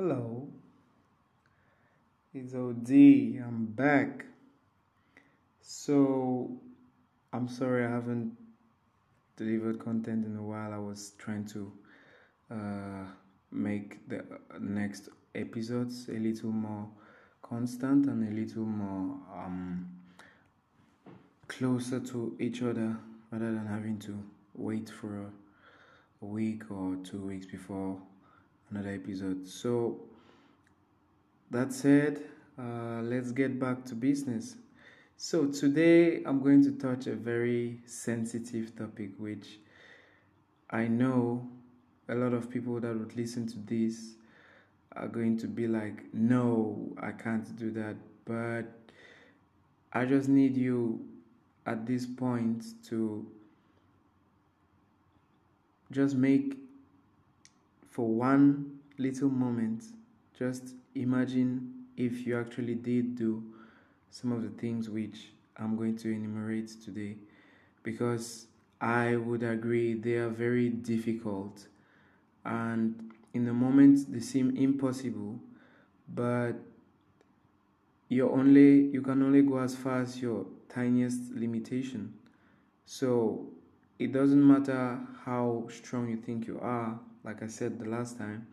Hello, it's OD. I'm back. So, I'm sorry I haven't delivered content in a while. I was trying to make the next episodes a little more constant and a little more closer to each other, rather than having to wait for a week or 2 weeks before another episode. So that said, let's get back to business. So today I'm going to touch a very sensitive topic, which I know a lot of people that would listen to this are going to be like, no, I can't do that. But I just need you at this point to just make, for one little moment, just imagine if you actually did do some of the things which I'm going to enumerate today, because I would agree they are very difficult, and in the moment they seem impossible, but you can only go as far as your tiniest limitation. So it doesn't matter how strong you think you are. Like I said the last time,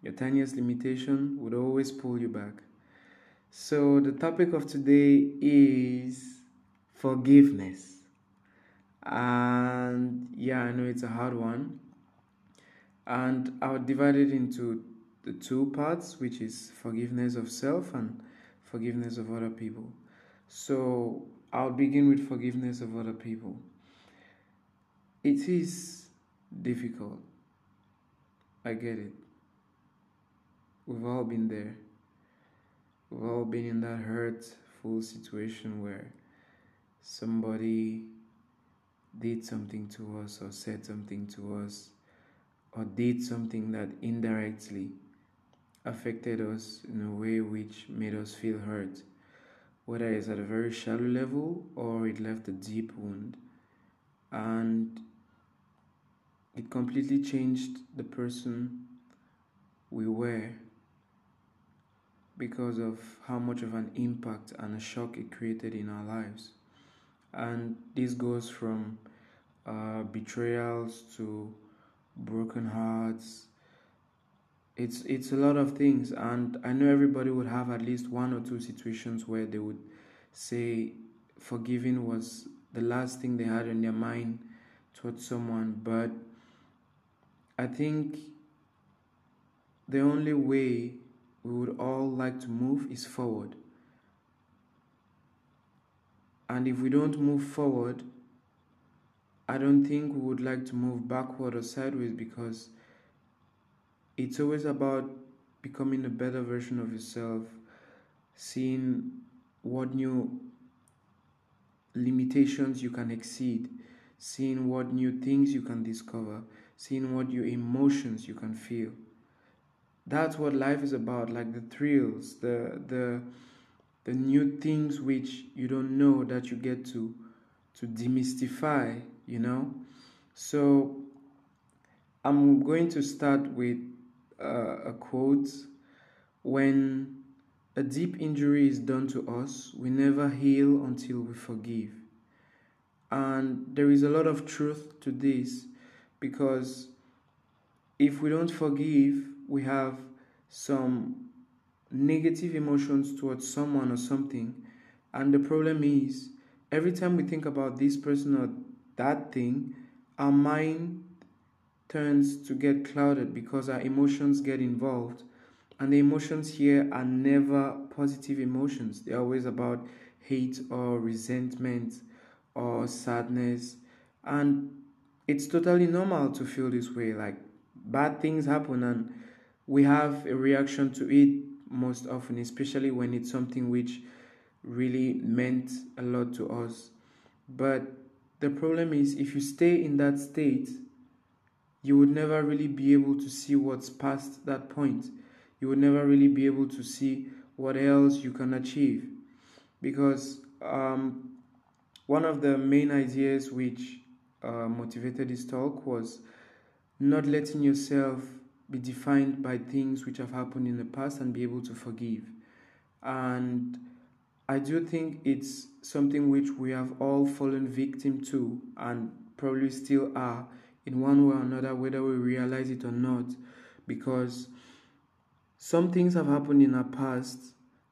your tiniest limitation would always pull you back. So the topic of today is forgiveness. And yeah, I know it's a hard one. And I'll divide it into the two parts, which is forgiveness of self and forgiveness of other people. So I'll begin with forgiveness of other people. It is difficult. I get it. We've all been there. We've all been in that hurtful situation where somebody did something to us or said something to us or did something that indirectly affected us in a way which made us feel hurt, whether it's at a very shallow level or it left a deep wound. And it completely changed the person we were because of how much of an impact and a shock it created in our lives. And this goes from betrayals to broken hearts. It's a lot of things, and I know everybody would have at least one or two situations where they would say forgiving was the last thing they had in their mind towards someone. But I think the only way we would all like to move is forward. And if we don't move forward, I don't think we would like to move backward or sideways, because it's always about becoming a better version of yourself, seeing what new limitations you can exceed, seeing what new things you can discover, seeing what new emotions you can feel. That's what life is about, like the thrills, the new things which you don't know that you get to demystify, you know. So I'm going to start with a quote. When a deep injury is done to us, we never heal until we forgive. And there is a lot of truth to this, because if we don't forgive, we have some negative emotions towards someone or something. And the problem is, every time we think about this person or that thing, our mind turns to get clouded because our emotions get involved. And the emotions here are never positive emotions. They're always about hate or resentment or sadness. And it's totally normal to feel this way. Like, bad things happen and we have a reaction to it most often, especially when it's something which really meant a lot to us. But the problem is, if you stay in that state, you would never really be able to see what's past that point. You would never really be able to see what else you can achieve, because one of the main ideas which motivated this talk was not letting yourself be defined by things which have happened in the past and be able to forgive. And I do think it's something which we have all fallen victim to and probably still are in one way or another, whether we realize it or not, because some things have happened in our past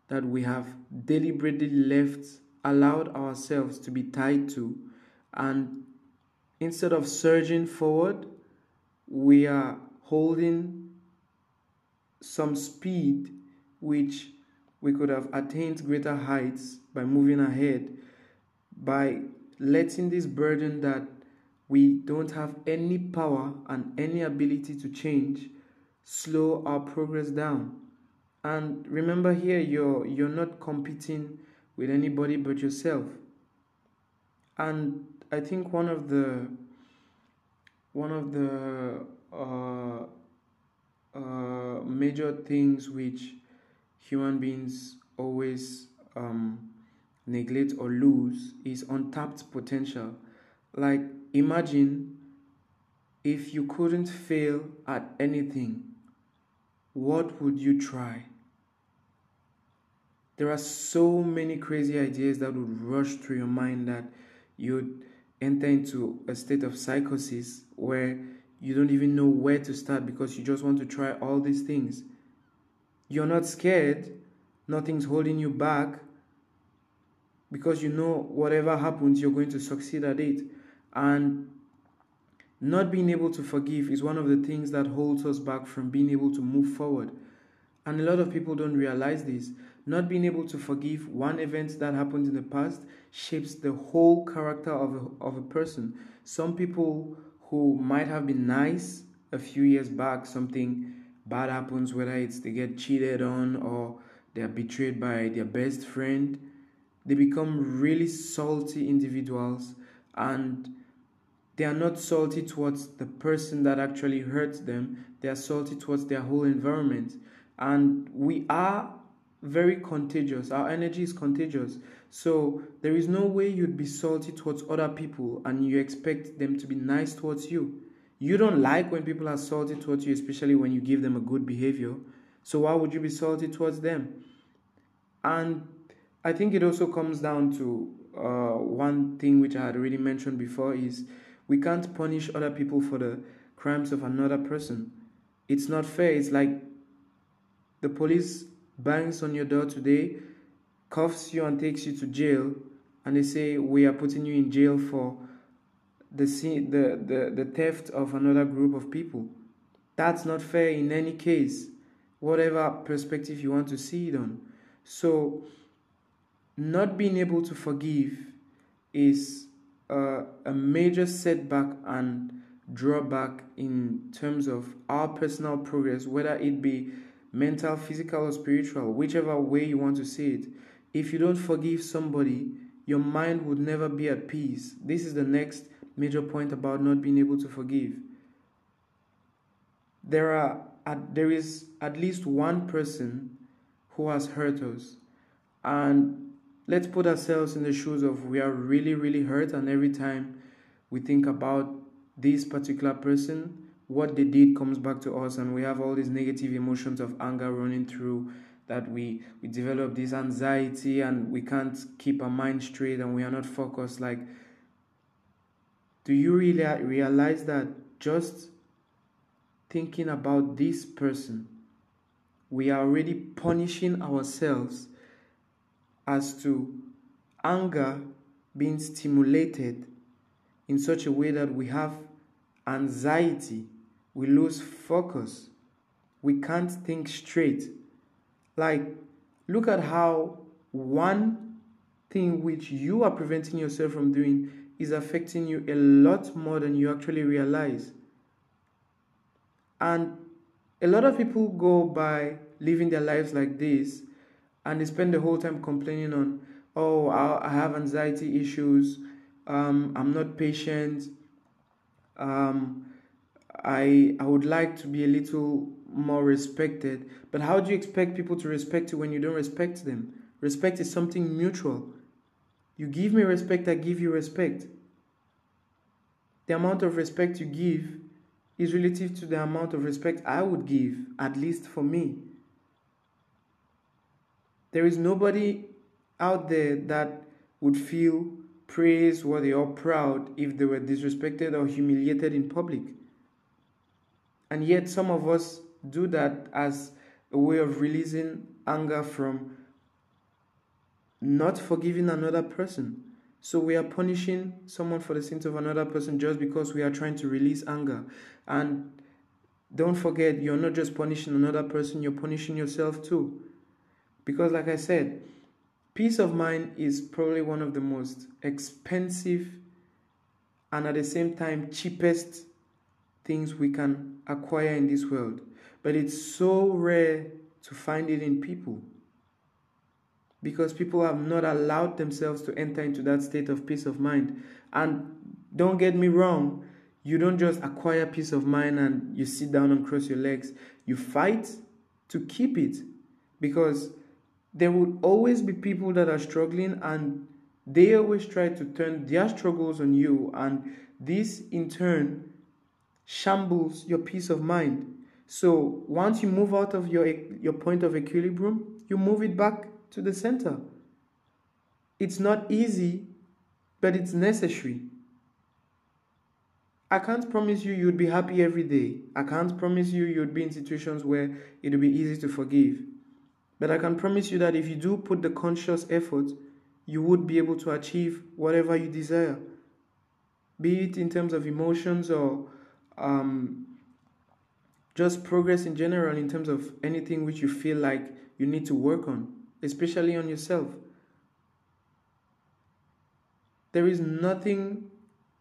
that we have deliberately left, allowed ourselves to be tied to, and instead of surging forward, we are holding some speed which we could have attained greater heights by moving ahead, by letting this burden that we don't have any power and any ability to change slow our progress down. And remember here, you're not competing with anybody but yourself. And I think one of the major things which human beings always neglect or lose is untapped potential. Like, imagine if you couldn't fail at anything, what would you try? There are so many crazy ideas that would rush through your mind that you'd enter into a state of psychosis where you don't even know where to start because you just want to try all these things. You're not scared, nothing's holding you back, because you know whatever happens, you're going to succeed at it. And not being able to forgive is one of the things that holds us back from being able to move forward. And a lot of people don't realize this. Not being able to forgive one event that happened in the past shapes the whole character of a person. Some people who might have been nice a few years back, something bad happens, whether it's they get cheated on or they're betrayed by their best friend, they become really salty individuals, and they are not salty towards the person that actually hurts them. They are salty towards their whole environment. And we are very contagious. Our energy is contagious. So there is no way you'd be salty towards other people and you expect them to be nice towards you. You don't like when people are salty towards you, especially when you give them a good behavior. So why would you be salty towards them? And I think it also comes down to one thing which I had already mentioned before is we can't punish other people for the crimes of another person. It's not fair. It's like the police bangs on your door today, cuffs you and takes you to jail, and they say, we are putting you in jail for the theft of another group of people. That's not fair in any case, whatever perspective you want to see it on. So not being able to forgive is a major setback and drawback in terms of our personal progress, whether it be mental, physical, or spiritual, whichever way you want to see it. If you don't forgive somebody, your mind would never be at peace. This is the next major point about not being able to forgive. There is at least one person who has hurt us, and let's put ourselves in the shoes of we are really, really hurt, and every time we think about this particular person, what they did comes back to us, and we have all these negative emotions of anger running through that we develop this anxiety and we can't keep our mind straight and we are not focused. Like, do you really realize that just thinking about this person, we are already punishing ourselves as to anger being stimulated in such a way that we have anxiety, we lose focus, we can't think straight. Like, look at how one thing which you are preventing yourself from doing is affecting you a lot more than you actually realize. And a lot of people go by living their lives like this, and they spend the whole time complaining on, oh, I have anxiety issues, I'm not patient, I would like to be a little more respected. But how do you expect people to respect you when you don't respect them? Respect is something mutual. You give me respect, I give you respect. The amount of respect you give is relative to the amount of respect I would give, at least for me. There is nobody out there that would feel praiseworthy or proud if they were disrespected or humiliated in public. And yet some of us do that as a way of releasing anger from not forgiving another person. So we are punishing someone for the sins of another person just because we are trying to release anger. And don't forget, you're not just punishing another person, you're punishing yourself too. Because like I said, peace of mind is probably one of the most expensive and at the same time cheapest things we can acquire in this world. But it's so rare to find it in people, because people have not allowed themselves to enter into that state of peace of mind. And don't get me wrong, you don't just acquire peace of mind and you sit down and cross your legs. You fight to keep it, because there will always be people that are struggling and they always try to turn their struggles on you, and this in turn shambles your peace of mind. So once you move out of your point of equilibrium, you move it back to the center. It's not easy, but it's necessary. I can't promise you you'd be happy every day. I can't promise you you'd be in situations where it'll be easy to forgive. But I can promise you that if you do put the conscious effort, you would be able to achieve whatever you desire, be it in terms of emotions or just progress in general, in terms of anything which you feel like you need to work on, especially on yourself. There is nothing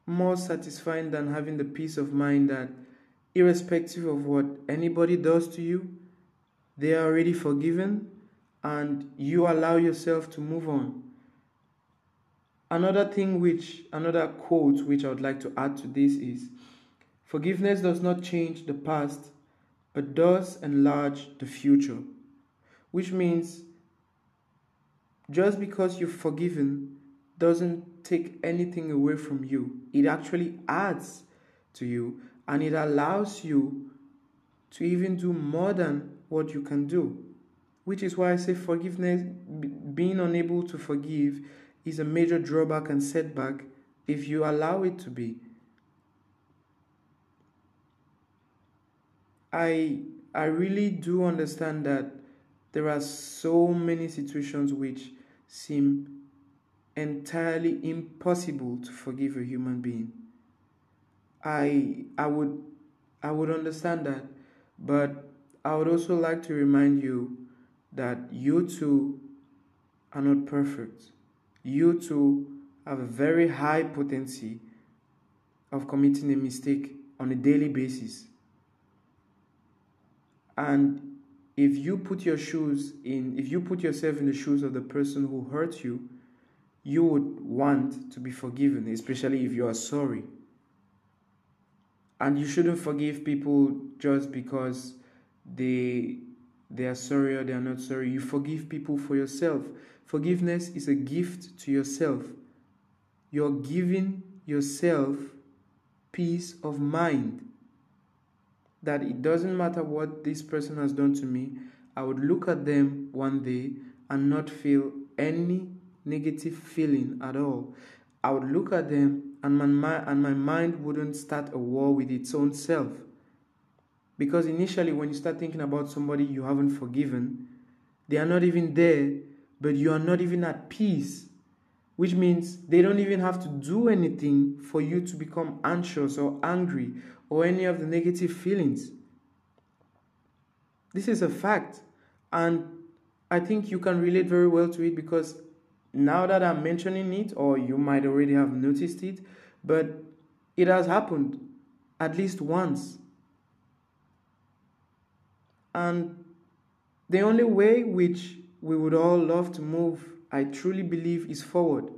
more satisfying than having the peace of mind that, irrespective of what anybody does to you, they are already forgiven and you allow yourself to move on. Another quote which I would like to add to this is, forgiveness does not change the past, but does enlarge the future. Which means, just because you're forgiven doesn't take anything away from you. It actually adds to you, and it allows you to even do more than what you can do. Which is why I say forgiveness, being unable to forgive, is a major drawback and setback if you allow it to be. I really do understand that there are so many situations which seem entirely impossible to forgive a human being. I would understand that, but I would also like to remind you that you too are not perfect. You too have a very high potency of committing a mistake on a daily basis. And if you put yourself in the shoes of the person who hurt you, you would want to be forgiven, especially if you are sorry. And you shouldn't forgive people just because they are sorry or they are not sorry. You forgive people for yourself. Forgiveness is a gift to yourself. You're giving yourself peace of mind, that it doesn't matter what this person has done to me, I would look at them one day and not feel any negative feeling at all. I would look at them and my mind wouldn't start a war with its own self. Because initially when you start thinking about somebody you haven't forgiven, they are not even there, but you are not even at peace. Which means they don't even have to do anything for you to become anxious or angry or any of the negative feelings. This is a fact, and I think you can relate very well to it, because now that I'm mentioning it, or you might already have noticed it, but it has happened at least once. And the only way which we would all love to move, I truly believe, is forward.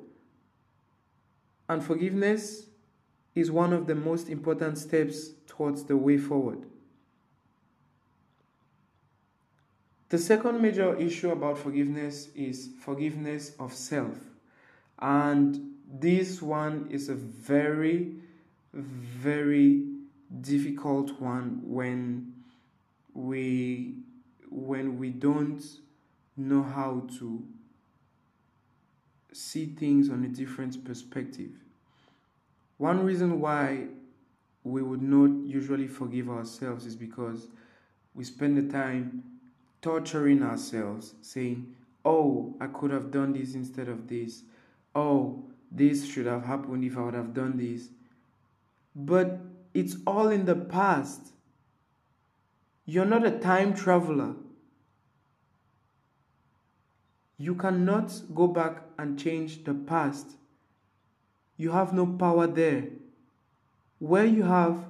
And forgiveness is one of the most important steps towards the way forward. The second major issue about forgiveness is forgiveness of self. And this one is a very, very difficult one when we don't know how to see things on a different perspective. One reason why we would not usually forgive ourselves is because we spend the time torturing ourselves, saying, oh, I could have done this instead of this. Oh, this should have happened if I would have done this. But it's all in the past. You're not a time traveler. You cannot go back and change the past. You have no power there. Where you have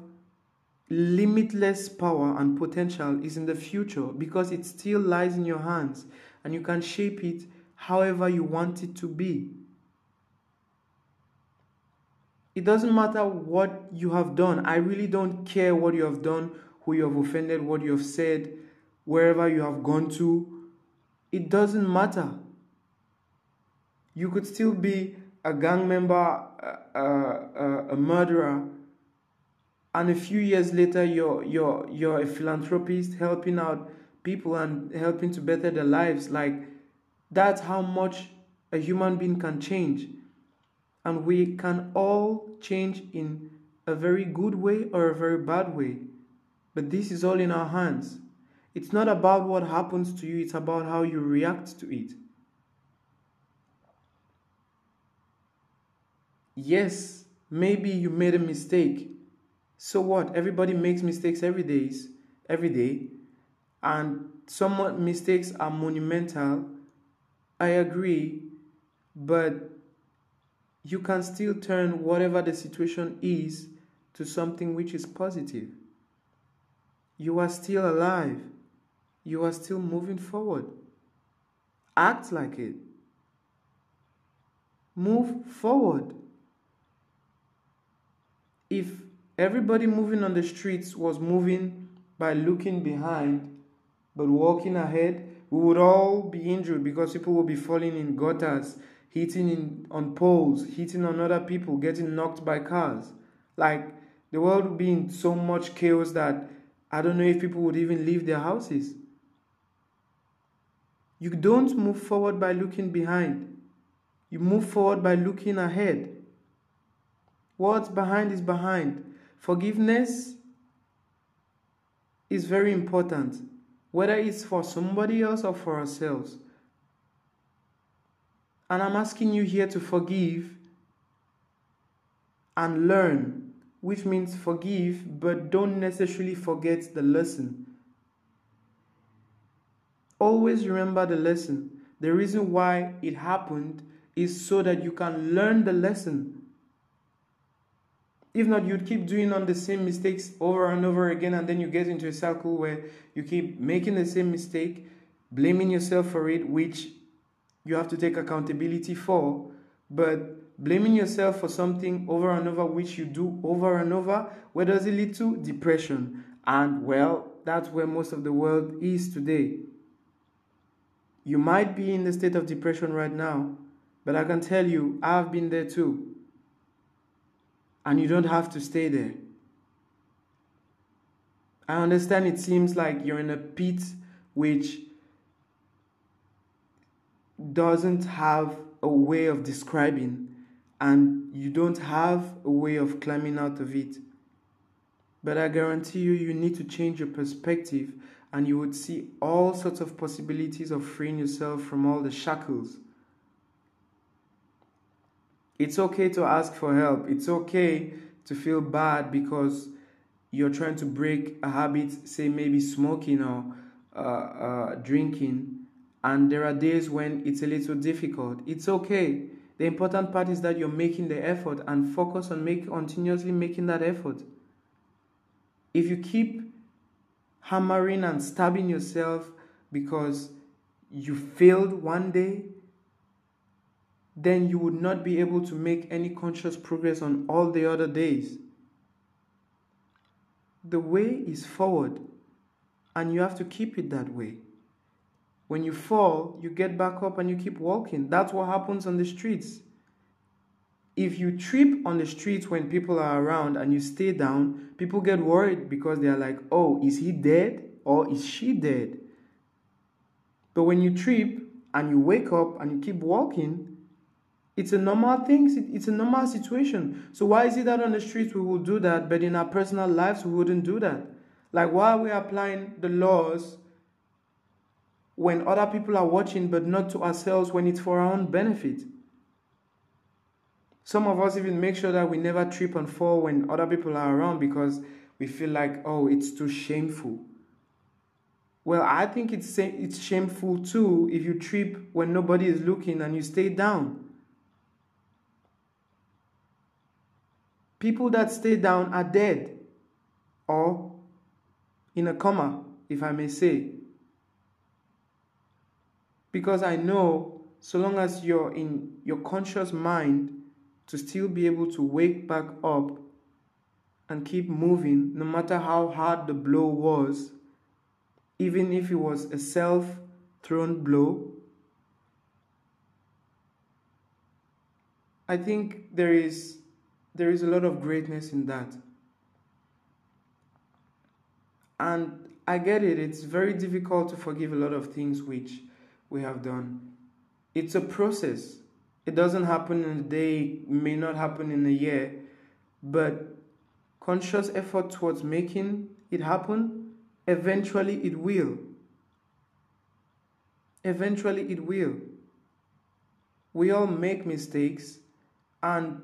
limitless power and potential is in the future, because it still lies in your hands and you can shape it however you want it to be. It doesn't matter what you have done. I really don't care what you have done, who you have offended, what you have said, wherever you have gone to. It doesn't matter. You could still be a gang member, a murderer, and a few years later you're a philanthropist helping out people and helping to better their lives. Like, that's how much a human being can change. And we can all change in a very good way or a very bad way. But this is all in our hands. It's not about what happens to you, it's about how you react to it. Yes, maybe you made a mistake. So what? Everybody makes mistakes every day. And some mistakes are monumental. I agree. But you can still turn whatever the situation is to something which is positive. You are still alive. You are still moving forward. Act like it. Move forward. If everybody moving on the streets was moving by looking behind but walking ahead, we would all be injured, because people would be falling in gutters, hitting on poles, hitting on other people, getting knocked by cars. Like, the world would be in so much chaos that I don't know if people would even leave their houses. You don't move forward by looking behind. You move forward by looking ahead. What's behind is behind. Forgiveness is very important, whether it's for somebody else or for ourselves. And I'm asking you here to forgive and learn, which means forgive, but don't necessarily forget the lesson. Always remember the lesson. The reason why it happened is so that you can learn the lesson. If not, you'd keep doing on the same mistakes over and over again, and then you get into a cycle where you keep making the same mistake, blaming yourself for it, which you have to take accountability for. But blaming yourself for something over and over, which you do over and over, where does it lead to? Depression. And well, that's where most of the world is today. You might be in the state of depression right now, but I can tell you, I've been there too. And you don't have to stay there. I understand it seems like you're in a pit which doesn't have a way of describing, and you don't have a way of climbing out of it. But I guarantee you, you need to change your perspective, and you would see all sorts of possibilities of freeing yourself from all the shackles. It's okay to ask for help. It's okay to feel bad because you're trying to break a habit, say maybe smoking or drinking. And there are days when it's a little difficult. It's okay. The important part is that you're making the effort, and focus on continuously making that effort. If you keep hammering and stabbing yourself because you failed one day, then you would not be able to make any conscious progress on all the other days. The way is forward, and you have to keep it that way. When you fall, you get back up and you keep walking. That's what happens on the streets. If you trip on the streets when people are around and you stay down, people get worried because they're like, oh, is he dead or is she dead? But when you trip and you wake up and you keep walking, it's a normal thing. It's a normal situation. So why is it that on the streets we will do that, but in our personal lives we wouldn't do that? Like, why are we applying the laws when other people are watching, but not to ourselves when it's for our own benefit? Some of us even make sure that we never trip and fall when other people are around because we feel like, oh, it's too shameful. Well, I think it's shameful too if you trip when nobody is looking and you stay down. People that stay down are dead or in a coma, if I may say. Because I know so long as you're in your conscious mind, to still be able to wake back up and keep moving, no matter how hard the blow was, even if it was a self-thrown blow. I think there is a lot of greatness in that. And I get it, it's very difficult to forgive a lot of things which we have done. It's a process. It doesn't happen in a day, may not happen in a year, but conscious effort towards making it happen, eventually it will. Eventually it will. We all make mistakes, and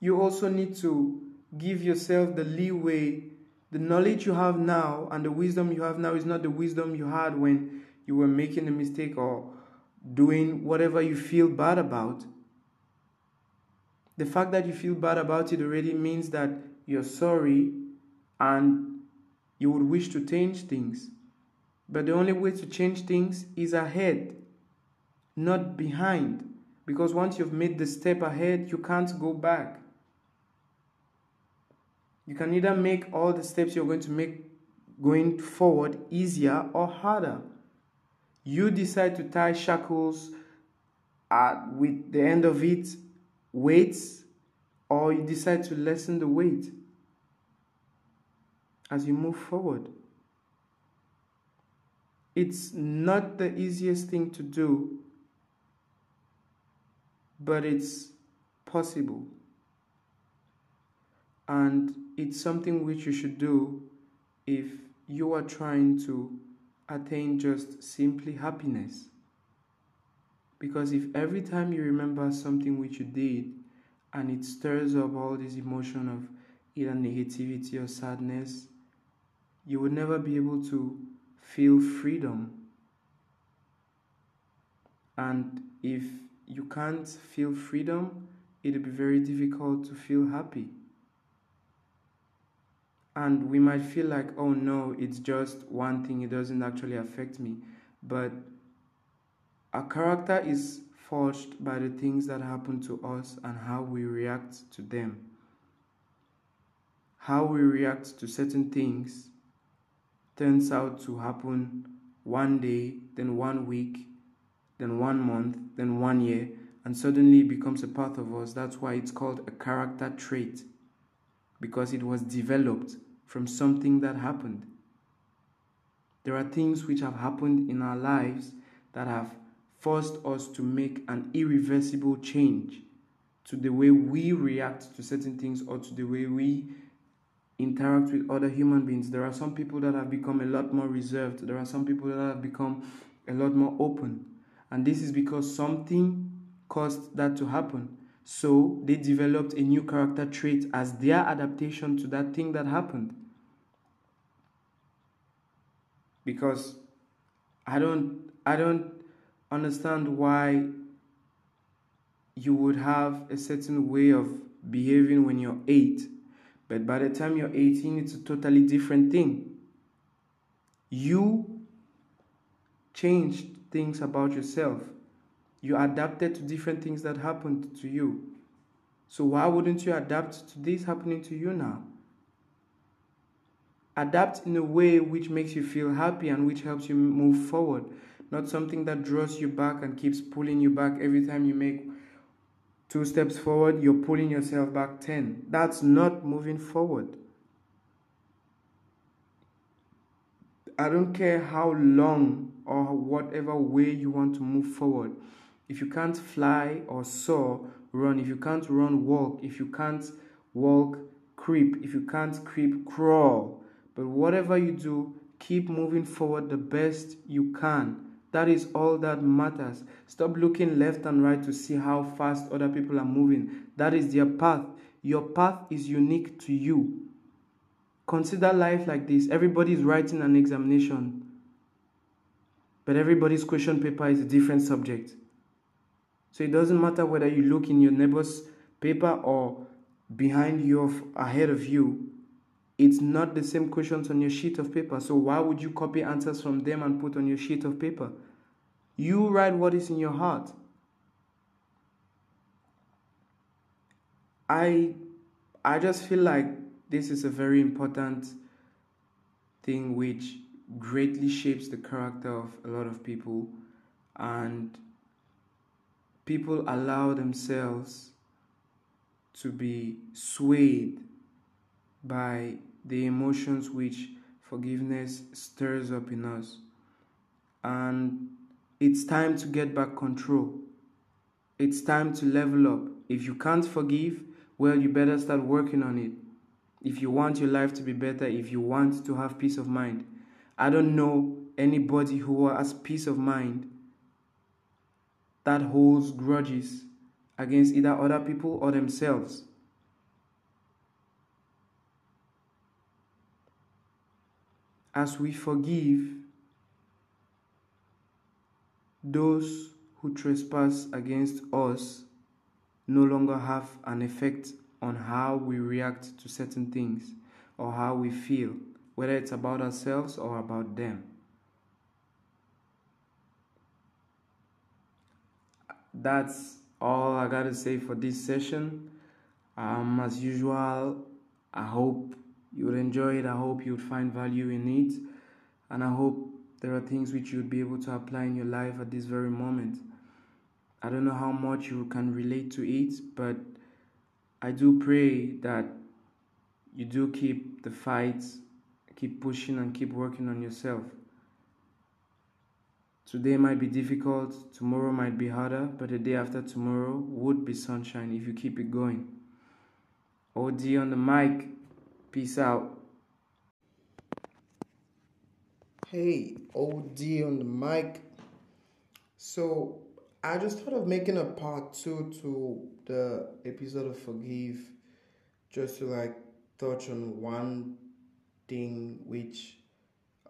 you also need to give yourself the leeway. The knowledge you have now and the wisdom you have now is not the wisdom you had when you were making a mistake or doing whatever you feel bad about. The fact that you feel bad about it already means that you're sorry and you would wish to change things. But the only way to change things is ahead, not behind. Because once you've made the step ahead, you can't go back. You can either make all the steps you're going to make going forward easier or harder. You decide to tie shackles with the end of it, weights, or you decide to lessen the weight as you move forward. It's not the easiest thing to do, but it's possible. And it's something which you should do if you are trying to attain just simply happiness. Because if every time you remember something which you did and it stirs up all this emotion of either negativity or sadness, you will never be able to feel freedom. And if you can't feel freedom, it'll be very difficult to feel happy. And we might feel like, oh no, it's just one thing, it doesn't actually affect me. But our character is forged by the things that happen to us and how we react to them. How we react to certain things turns out to happen one day, then 1 week, then 1 month, then 1 year, and suddenly it becomes a part of us. That's why it's called a character trait, because it was developed from something that happened. There are things which have happened in our lives that have forced us to make an irreversible change to the way we react to certain things or to the way we interact with other human beings. There are some people that have become a lot more reserved. There are some people that have become a lot more open. And this is because something caused that to happen. So they developed a new character trait as their adaptation to that thing that happened. Because I don't understand why you would have a certain way of behaving when you're 8, but by the time you're 18, it's a totally different thing. You changed things about yourself. You adapted to different things that happened to you. So why wouldn't you adapt to this happening to you now? Adapt in a way which makes you feel happy and which helps you move forward. Not something that draws you back and keeps pulling you back every time you make 2 steps forward, you're pulling yourself back 10. That's not moving forward. I don't care how long or whatever way you want to move forward. If you can't fly or soar, run. If you can't run, walk. If you can't walk, creep. If you can't creep, crawl. But whatever you do, keep moving forward the best you can. That is all that matters. Stop looking left and right to see how fast other people are moving. That is their path. Your path is unique to you. Consider life like this. Everybody is writing an examination, but everybody's question paper is a different subject. So it doesn't matter whether you look in your neighbor's paper or behind you or ahead of you. It's not the same questions on your sheet of paper. So why would you copy answers from them and put on your sheet of paper? You write what is in your heart. I just feel like this is a very important thing which greatly shapes the character of a lot of people. And people allow themselves to be swayed by the emotions which forgiveness stirs up in us. And it's time to get back control. It's time to level up. If you can't forgive, well, you better start working on it. If you want your life to be better, if you want to have peace of mind. I don't know anybody who has peace of mind that holds grudges against either other people or themselves. As we forgive those who trespass against us, no longer have an effect on how we react to certain things or how we feel, whether it's about ourselves or about them. That's all I gotta say for this session. As usual, I hope you would enjoy it. I hope you would find value in it. And I hope there are things which you would be able to apply in your life at this very moment. I don't know how much you can relate to it, but I do pray that you do keep the fight, keep pushing and keep working on yourself. Today might be difficult, tomorrow might be harder, but the day after tomorrow would be sunshine if you keep it going. OD on the mic. Peace out. Hey, OD on the mic. So I just thought of making a part 2 to the episode of Forgive, just to like touch on one thing which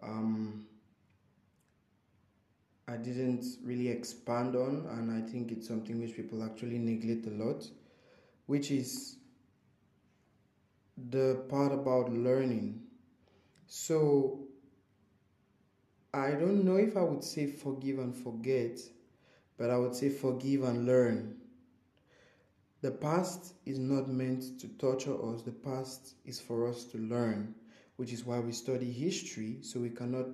I didn't really expand on, and I think it's something which people actually neglect a lot, which is the part about learning. So I don't know if I would say forgive and forget, but I would say forgive and learn. The past is not meant to torture us. The past is for us to learn, which is why we study history, so we cannot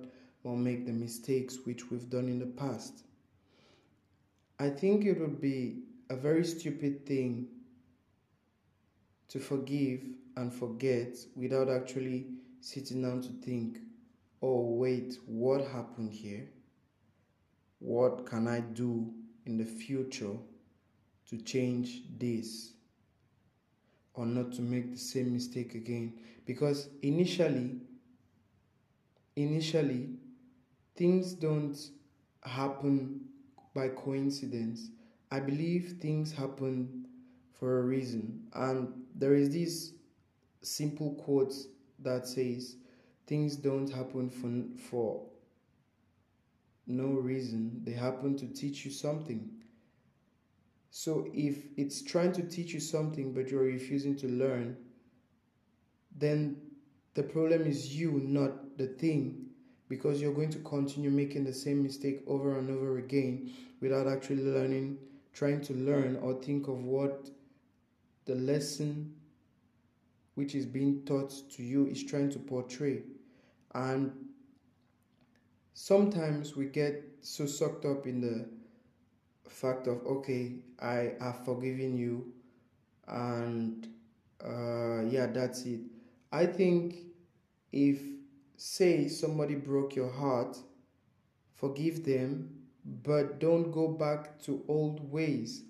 make the mistakes which we've done in the past. I think it would be a very stupid thing to forgive and forget without actually sitting down to think, oh wait, what happened here? What can I do in the future to change this, or not to make the same mistake again? Because initially things don't happen by coincidence. I believe things happen for a reason. And there is this simple quote that says, things don't happen for no reason. They happen to teach you something. So if it's trying to teach you something but you're refusing to learn, then the problem is you, not the thing, because you're going to continue making the same mistake over and over again without actually learning, trying to learn or think of what the lesson which is being taught to you is trying to portray. And sometimes we get so sucked up in the fact of, okay, I have forgiven you, and yeah, that's it. I think if, say, somebody broke your heart, forgive them, but don't go back to old ways.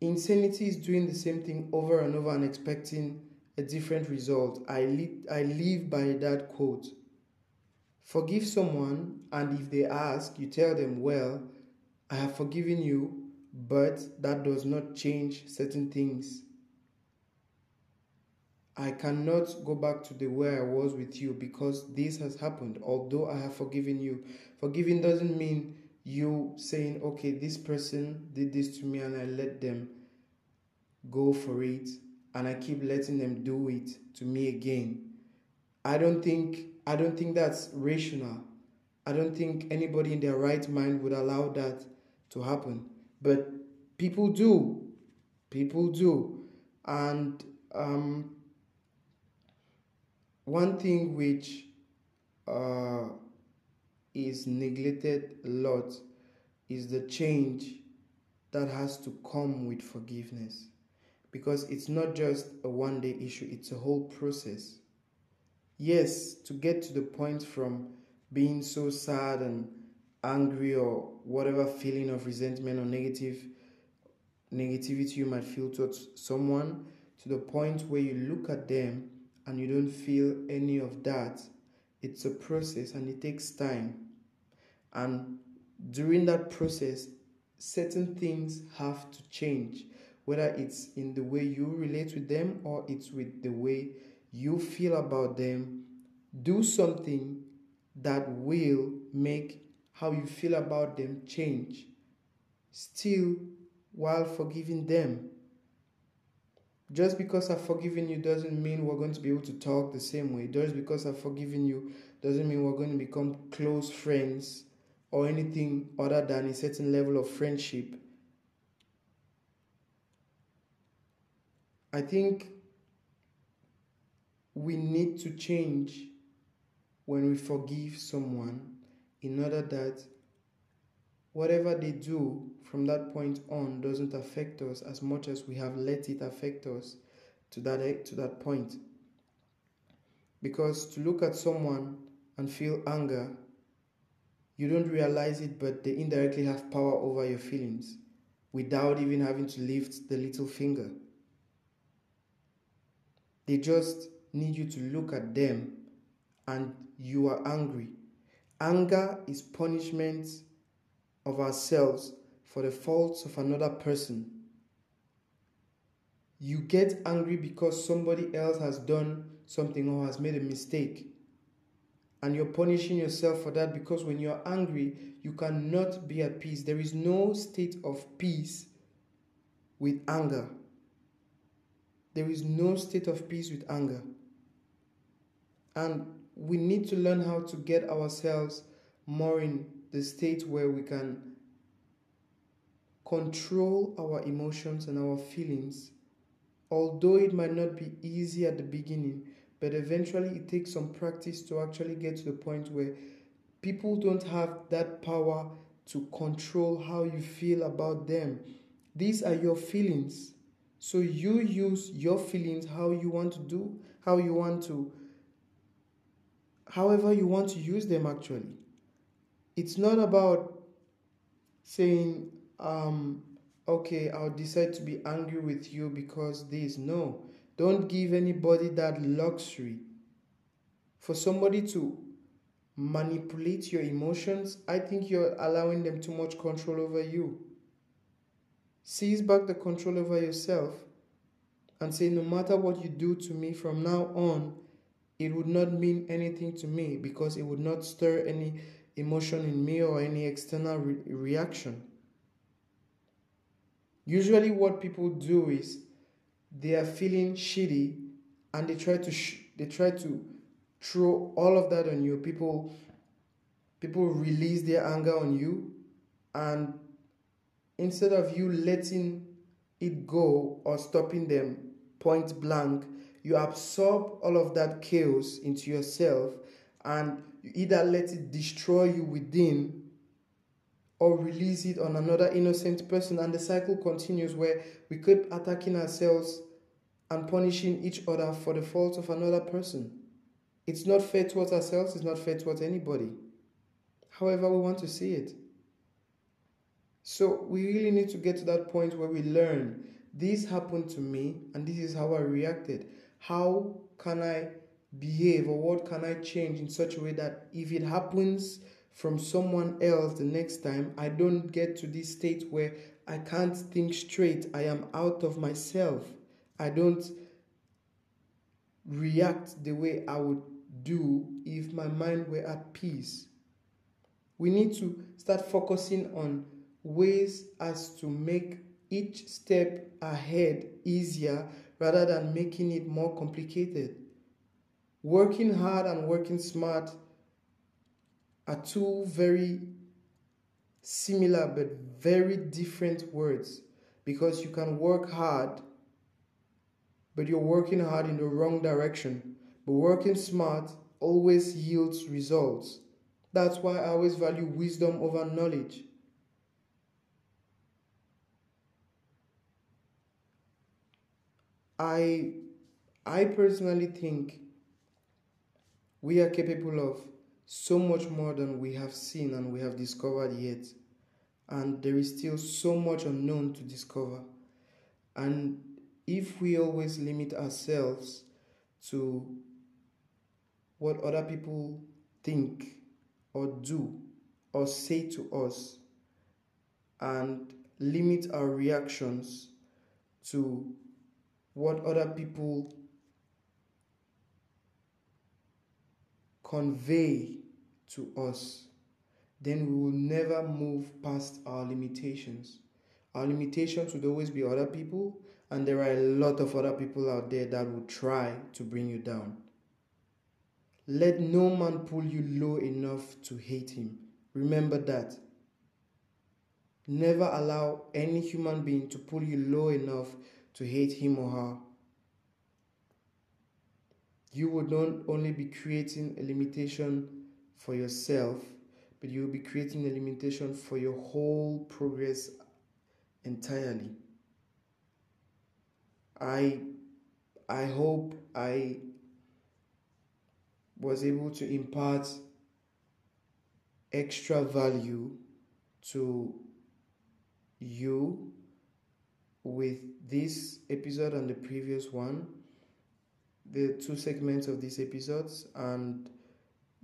Insanity is doing the same thing over and over and expecting a different result. I live by that quote. Forgive someone, and if they ask, you tell them, well, I have forgiven you, but that does not change certain things. I cannot go back to the way I was with you because this has happened, although I have forgiven you. Forgiving doesn't mean you saying, okay, this person did this to me and I let them go for it and I keep letting them do it to me again. I don't think that's rational. I don't think anybody in their right mind would allow that to happen. But people do. People do. And one thing which is neglected a lot is the change that has to come with forgiveness, because it's not just a one-day issue, it's a whole process. Yes, to get to the point from being so sad and angry or whatever feeling of resentment or negativity you might feel towards someone, to the point where you look at them and you don't feel any of that, it's a process and it takes time. And during that process, certain things have to change, whether it's in the way you relate with them or it's with the way you feel about them. Do something that will make how you feel about them change, still while forgiving them. Just because I've forgiven you doesn't mean we're going to be able to talk the same way. Just because I've forgiven you doesn't mean we're going to become close friends or anything other than a certain level of friendship. I think we need to change when we forgive someone in order that whatever they do from that point on doesn't affect us as much as we have let it affect us to that point. Because to look at someone and feel anger, you don't realize it, but they indirectly have power over your feelings without even having to lift the little finger. They just need you to look at them and you are angry. Anger is punishment of ourselves for the faults of another person. You get angry because somebody else has done something or has made a mistake, and you're punishing yourself for that, because when you're angry, you cannot be at peace. There is no state of peace with anger. There is no state of peace with anger. And we need to learn how to get ourselves more in the state where we can control our emotions and our feelings, although it might not be easy at the beginning, but eventually it takes some practice to actually get to the point where people don't have that power to control how you feel about them. These are your feelings, so you use your feelings however you want to use them actually. It's not about saying, okay, I'll decide to be angry with you because this. No, don't give anybody that luxury. For somebody to manipulate your emotions, I think you're allowing them too much control over you. Seize back the control over yourself and say, no matter what you do to me from now on, it would not mean anything to me, because it would not stir any emotion in me or any external reaction. Usually what people do is they are feeling shitty and they try to throw all of that on you. People release their anger on you, and instead of you letting it go or stopping them point blank, you absorb all of that chaos into yourself, and you either let it destroy you within, or release it on another innocent person. And the cycle continues, where we keep attacking ourselves and punishing each other for the fault of another person. It's not fair towards ourselves, it's not fair towards anybody, however we want to see it. So we really need to get to that point where we learn, this happened to me and this is how I reacted. How can I behave, or what can I change in such a way that if it happens from someone else the next time, I don't get to this state where I can't think straight, I am out of myself, I don't react the way I would do if my mind were at peace. We need to start focusing on ways as to make each step ahead easier rather than making it more complicated. Working hard and working smart are two very similar but very different words, because you can work hard but you're working hard in the wrong direction. But working smart always yields results. That's why I always value wisdom over knowledge. I personally think we are capable of so much more than we have seen and we have discovered yet. And there is still so much unknown to discover. And if we always limit ourselves to what other people think or do or say to us, and limit our reactions to what other people convey to us, then we will never move past our limitations. Our limitations would always be other people, and there are a lot of other people out there that will try to bring you down. Let no man pull you low enough to hate him. Remember that. Never allow any human being to pull you low enough to hate him or her. You will not only be creating a limitation for yourself, but you will be creating a limitation for your whole progress entirely. I hope I was able to impart extra value to you with this episode and the previous one, the two segments of these episodes, and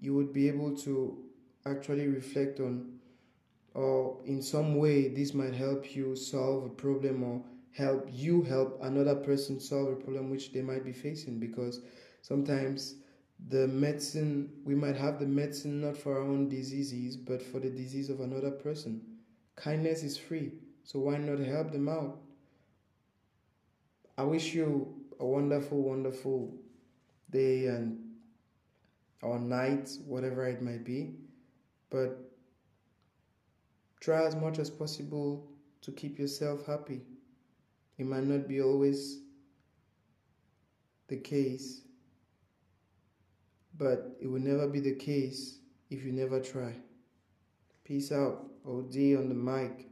you would be able to actually reflect on, or in some way this might help you solve a problem, or help another person solve a problem which they might be facing. Because sometimes the medicine, we might have the medicine not for our own diseases but for the disease of another person. Kindness is free, so why not help them out? I wish you a wonderful, wonderful day and or night, whatever it might be, but try as much as possible to keep yourself happy. It might not be always the case, but it will never be the case if you never try. Peace out. OD on the mic.